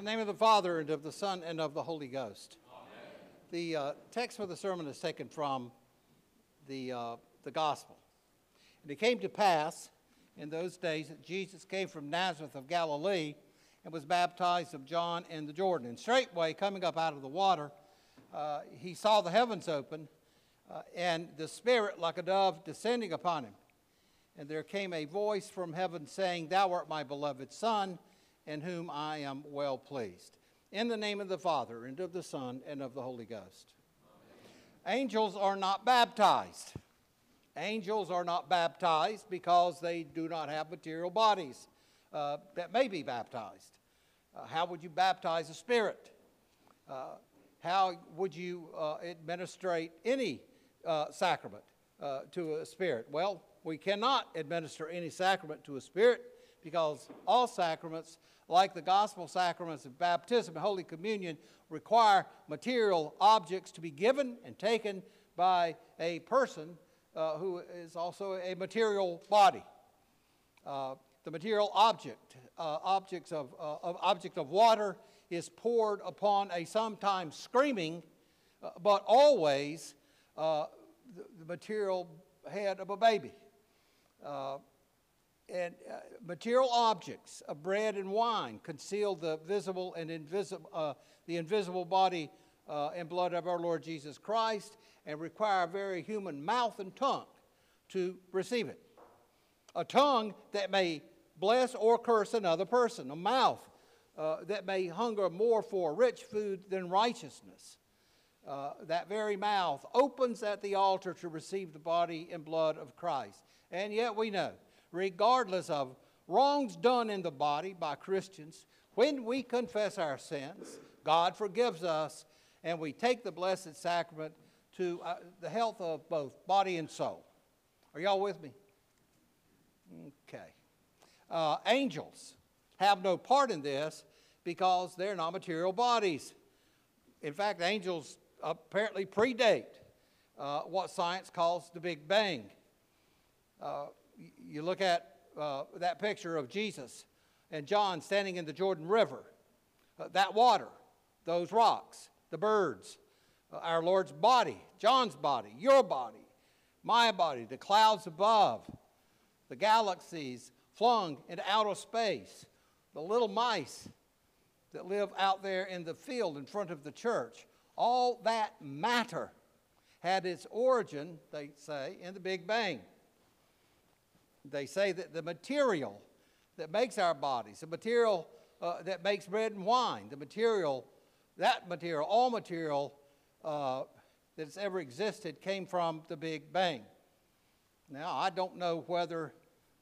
In the name of the Father, and of the Son, and of the Holy Ghost. Amen. The text for the sermon is taken from the Gospel. And it came to pass in those days that Jesus came from Nazareth of Galilee and was baptized of John in the Jordan. And straightway, coming up out of the water, he saw the heavens open, and the Spirit, like a dove, descending upon him. And there came a voice from heaven saying, "Thou art my beloved Son, in whom I am well pleased." In the name of the Father, and of the Son, and of the Holy Ghost. Amen. Angels are not baptized. Angels are not baptized because they do not have material bodies that may be baptized. How would you baptize a spirit? How would you administrate any sacrament to a spirit? Well, we cannot administer any sacrament to a spirit, because all sacraments, like the gospel sacraments of baptism and Holy Communion, require material objects to be given and taken by a person who is also a material body. The material object, object of water, is poured upon a sometimes screaming, but always the material head of a baby. And material objects of bread and wine conceal the visible and invisible, the invisible body and blood of our Lord Jesus Christ, and require a very human mouth and tongue to receive it. A tongue that may bless or curse another person. A mouth that may hunger more for rich food than righteousness. That very mouth opens at the altar to receive the body and blood of Christ. And yet we know, regardless of wrongs done in the body by Christians, when we confess our sins, God forgives us, and we take the blessed sacrament to the health of both body and soul. Are y'all with me? Okay. Angels have no part in this because they're not material bodies. In fact, angels apparently predate what science calls the Big Bang. You look at that picture of Jesus and John standing in the Jordan River, that water, those rocks, the birds, our Lord's body, John's body, your body, my body, the clouds above, the galaxies flung into outer space, the little mice that live out there in the field in front of the church. All that matter had its origin, they say, in the Big Bang. They say that the material that makes our bodies, the material that makes bread and wine, the material, all material that's ever existed came from the Big Bang. Now, I don't know whether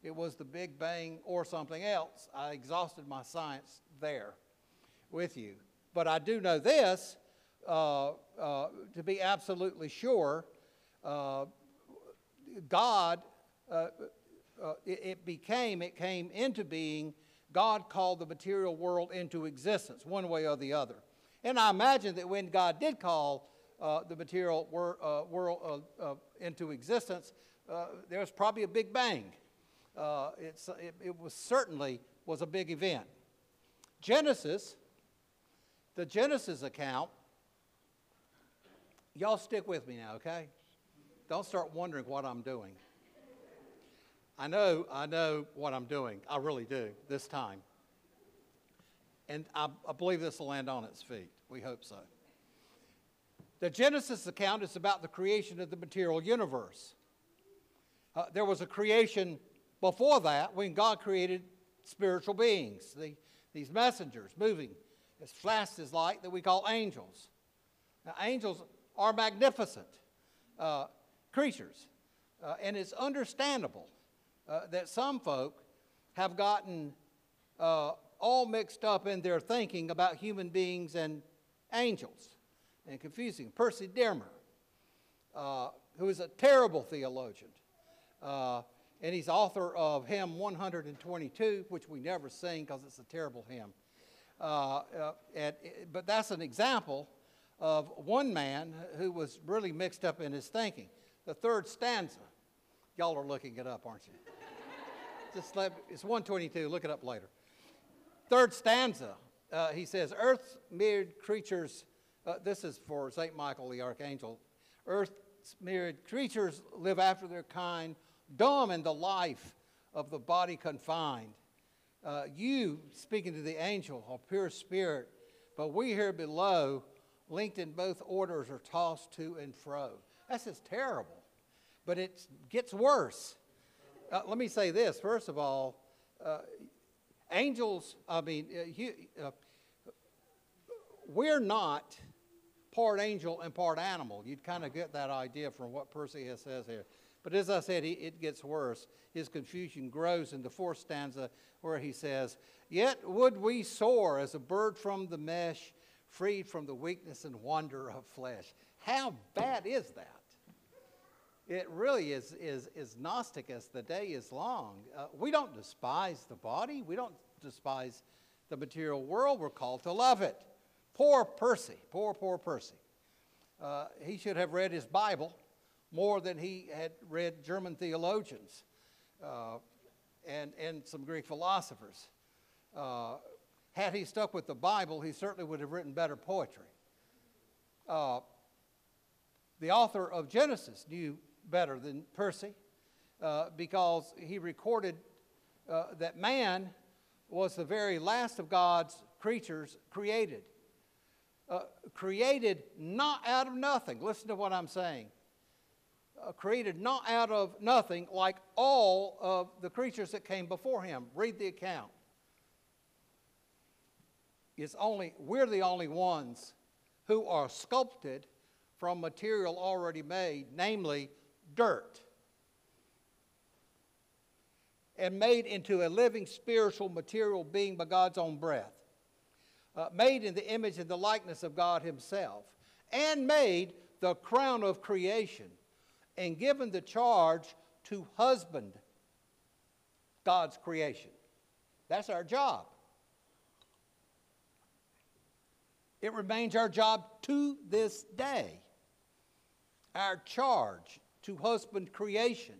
it was the Big Bang or something else. I exhausted my science there with you. But I do know this to be absolutely sure. God... it came into being. God called the material world into existence, one way or the other. And I imagine that when God did call the material world into existence, there was probably a Big Bang. It was certainly was a big event. Genesis, the Genesis account, y'all stick with me now, okay? Don't start wondering what I'm doing. I know what I'm doing. I really do, this time. And I believe this will land on its feet. We hope so. The Genesis account is about the creation of the material universe. There was a creation before that when God created spiritual beings, these messengers moving as fast as light that we call angels. Now, angels are magnificent creatures, and it's understandable that some folk have gotten all mixed up in their thinking about human beings and angels, and confusing. Percy Dearmer, who is a terrible theologian, and he's author of hymn 122, which we never sing because it's a terrible hymn. But that's an example of one man who was really mixed up in his thinking. The third stanza. Y'all are looking it up, aren't you? It's 122. Look it up later. Third stanza he says, earth's myriad creatures, this is for St. Michael the Archangel, earth's myriad creatures live after their kind, dumb in the life of the body confined. You, speaking to the angel, are pure spirit, but we here below, linked in both orders, are tossed to and fro. That's just terrible, but it gets worse. Let me say this, first of all, angels, we're not part angel and part animal. You'd kind of get that idea from what Percy has says here. But as I said, it gets worse. His confusion grows in the fourth stanza where he says, yet would we soar as a bird from the mesh, freed from the weakness and wonder of flesh. How bad is that? It really is Gnostic as the day is long. We don't despise the body. We don't despise the material world. We're called to love it. Poor Percy, poor Percy. He should have read his Bible more than he had read German theologians and some Greek philosophers. Had he stuck with the Bible, he certainly would have written better poetry. The author of Genesis knew better than Percy because he recorded that man was the very last of God's creatures created. Created not out of nothing. Listen to what I'm saying. Created not out of nothing like all of the creatures that came before him. Read the account. It's only, we're the only ones who are sculpted from material already made, namely dirt, and made into a living spiritual material being by God's own breath, made in the image and the likeness of God himself, and made the crown of creation, and given the charge to husband God's creation. That's our job. It remains our job to this day. Our charge to husband creation,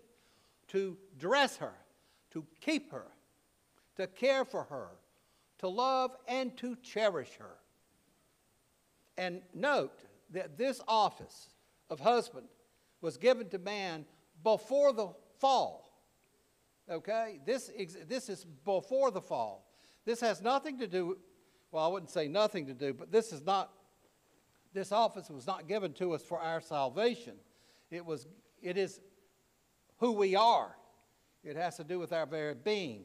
to dress her, to keep her, to care for her, to love and to cherish her. And note that this office of husband was given to man before the fall. Okay? This is before the fall. This has nothing to do, well, I wouldn't say nothing to do, but this is not, this office was not given to us for our salvation. It is who we are. It has to do with our very being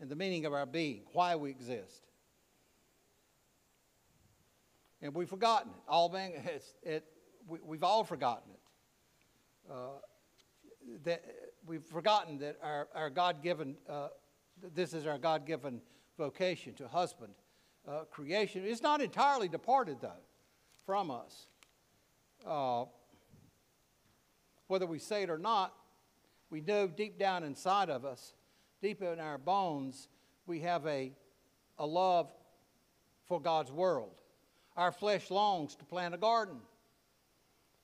and the meaning of our being, why we exist. And we've forgotten it. We've all forgotten it. We've forgotten that our God-given, this is our God-given vocation to husband creation. It's not entirely departed, though, from us. Whether we say it or not, we know deep down inside of us, deep in our bones, we have a love for God's world. Our flesh longs to plant a garden,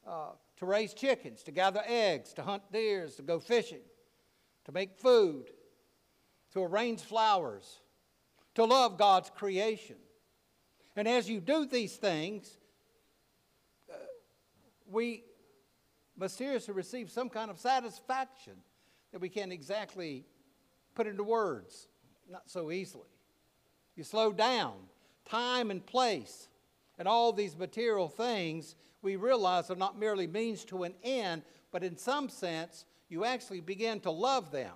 to raise chickens, to gather eggs, to hunt deers, to go fishing, to make food, to arrange flowers, to love God's creation. And as you do these things, we mysteriously receive some kind of satisfaction that we can't exactly put into words, not so easily. You slow down, time and place, and all these material things we realize are not merely means to an end, but in some sense, you actually begin to love them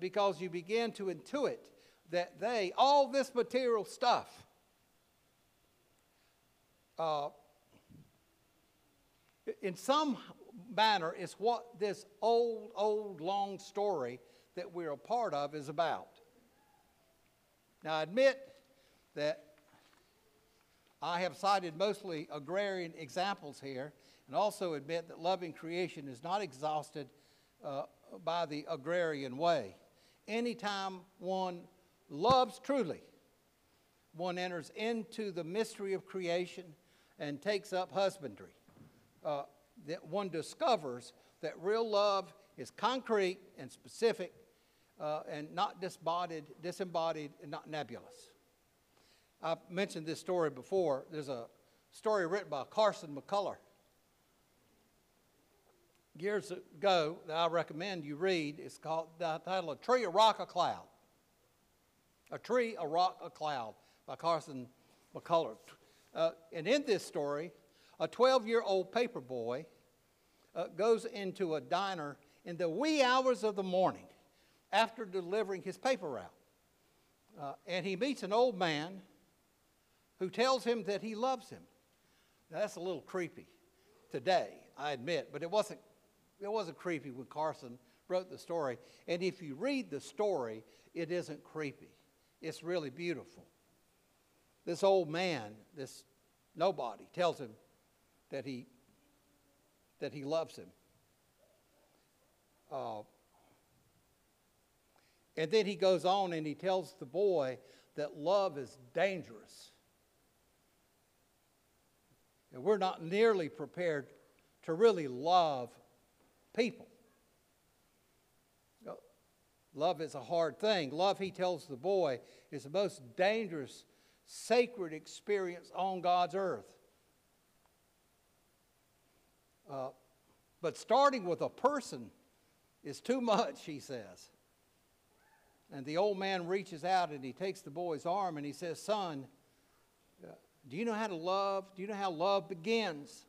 because you begin to intuit that all this material stuff, in some manner, is what this old, long story that we're a part of is about. Now, I admit that I have cited mostly agrarian examples here, and also admit that loving creation is not exhausted by the agrarian way. Anytime one loves truly, one enters into the mystery of creation and takes up husbandry. That one discovers that real love is concrete and specific and not disembodied and not nebulous. I mentioned this story before. There's a story written by Carson McCullers years ago that I recommend you read. It's called, the title, A Tree, A Rock, A Cloud. A Tree, A Rock, A Cloud by Carson McCullers. And in this story, a 12-year-old paper boy goes into a diner in the wee hours of the morning after delivering his paper route. And he meets an old man who tells him that he loves him. Now, that's a little creepy today, I admit, but it wasn't creepy when Carson wrote the story. And if you read the story, it isn't creepy. It's really beautiful. This old man, this nobody, tells him that he loves him. And then he goes on and he tells the boy that love is dangerous. And we're not nearly prepared to really love people. Love is a hard thing. Love, he tells the boy, is the most dangerous, sacred experience on God's earth. But starting with a person is too much, he says. And the old man reaches out and he takes the boy's arm and he says, "Son, do you know how to love? Do you know how love begins?"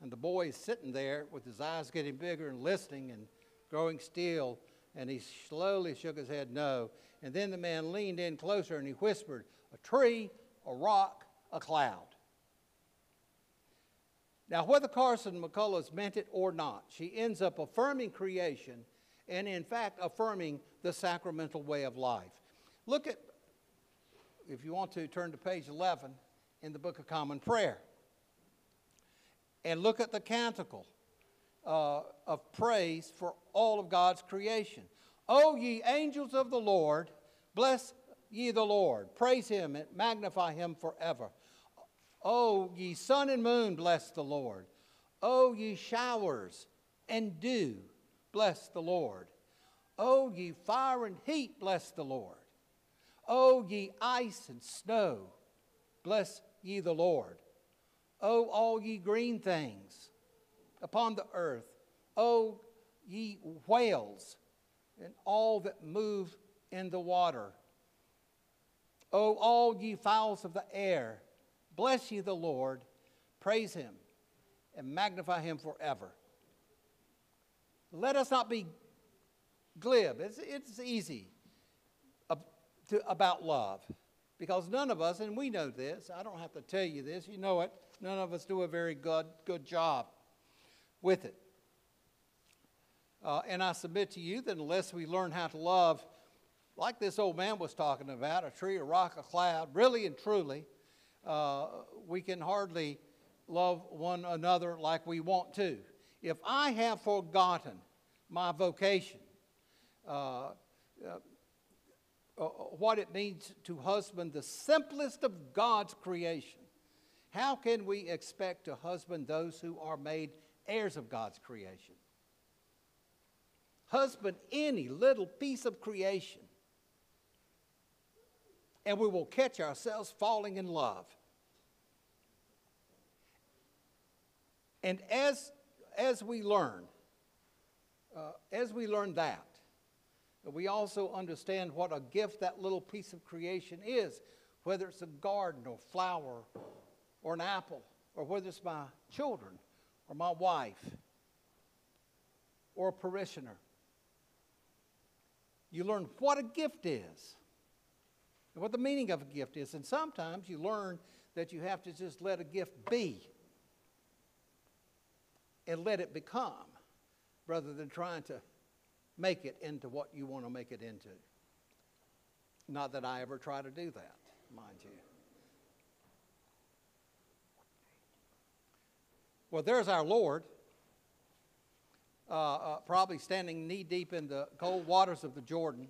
And the boy is sitting there with his eyes getting bigger and listening and growing still. And he slowly shook his head no. And then the man leaned in closer and he whispered, "A tree, a rock, a cloud." Now, whether Carson McCullers meant it or not, she ends up affirming creation and, in fact, affirming the sacramental way of life. Look at, if you want to, turn to page 11 in the Book of Common Prayer. And look at the canticle of praise for all of God's creation. "O ye angels of the Lord, bless ye the Lord. Praise him and magnify him forever. O ye sun and moon, bless the Lord. O ye showers and dew, bless the Lord. O ye fire and heat, bless the Lord. O ye ice and snow, bless ye the Lord. O all ye green things upon the earth, O ye whales and all that move in the water. O all ye fowls of the air, bless ye the Lord. Praise him and magnify him forever." Let us not be glib. It's easy about love, because none of us, and we know this, I don't have to tell you this, you know it, none of us do a very good job with it. And I submit to you that unless we learn how to love, like this old man was talking about, a tree, a rock, a cloud, really and truly, we can hardly love one another like we want to. If I have forgotten my vocation, what it means to husband the simplest of God's creation, how can we expect to husband those who are made heirs of God's creation? Husband any little piece of creation, and we will catch ourselves falling in love. And as we learn that, we also understand what a gift that little piece of creation is, whether it's a garden or flower or an apple, or whether it's my children or my wife or a parishioner. You learn what a gift is and what the meaning of a gift is. And sometimes you learn that you have to just let a gift be and let it become, rather than trying to make it into what you want to make it into. Not that I ever try to do that, mind you. Well, there's our Lord, probably standing knee-deep in the cold waters of the Jordan.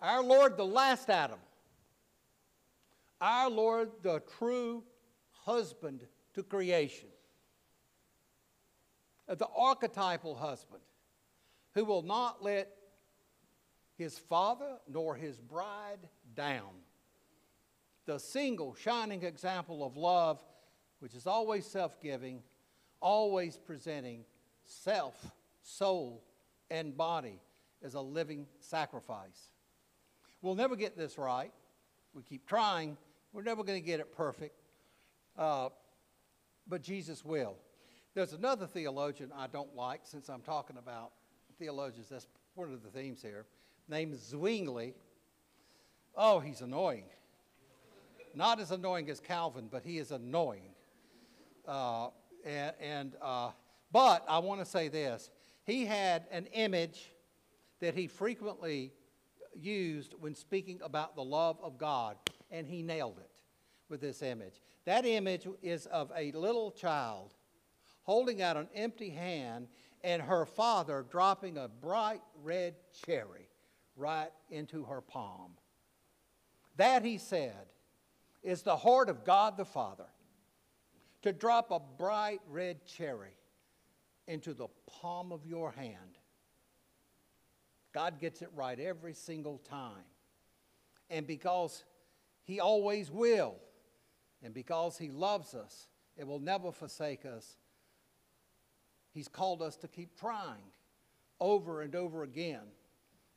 Our Lord, the last Adam. Our Lord, the true husband to creation. The archetypal husband, who will not let his father nor his bride down. the single shining example of love, which is always self-giving, always presenting self, soul, and body as a living sacrifice. We'll never get this right. We keep trying. We're never going to get it perfect. But Jesus will. There's another theologian I don't like, since I'm talking about theologians. That's one of the themes here. Named Zwingli. Oh, he's annoying. Not as annoying as Calvin, but he is annoying. But I want to say this. He had an image that he frequently used when speaking about the love of God, and he nailed it with this image. That image is of a little child holding out an empty hand and her father dropping a bright red cherry right into her palm. That, he said, is the heart of God the Father, to drop a bright red cherry into the palm of your hand. God gets it right every single time. And because he always will, and because he loves us and will never forsake us, he's called us to keep trying over and over again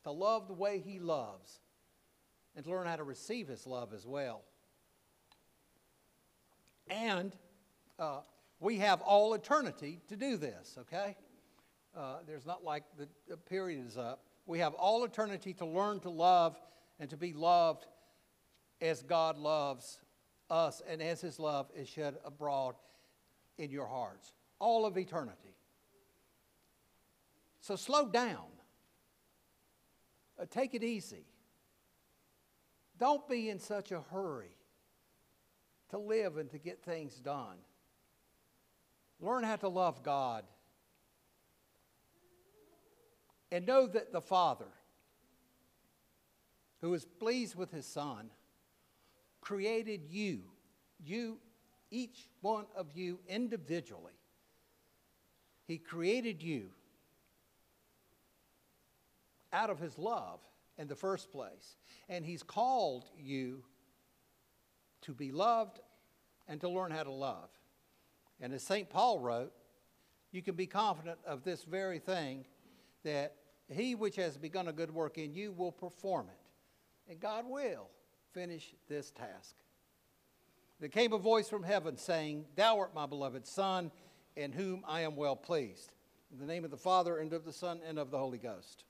to love the way he loves and to learn how to receive his love as well. And we have all eternity to do this, okay? There's not like the period is up. We have all eternity to learn to love and to be loved as God loves us and as his love is shed abroad in your hearts. All of eternity. So slow down. Take it easy. Don't be in such a hurry to live and to get things done. Learn how to love God. And know that the Father, who is pleased with his Son, created you, each one of you individually. He created you out of his love in the first place. And he's called you to be loved and to learn how to love. And as St. Paul wrote, you can be confident of this very thing, that he which has begun a good work in you will perform it. And God will finish this task. There came a voice from heaven saying, "Thou art my beloved Son, in whom I am well pleased." In the name of the Father, and of the Son, and of the Holy Ghost.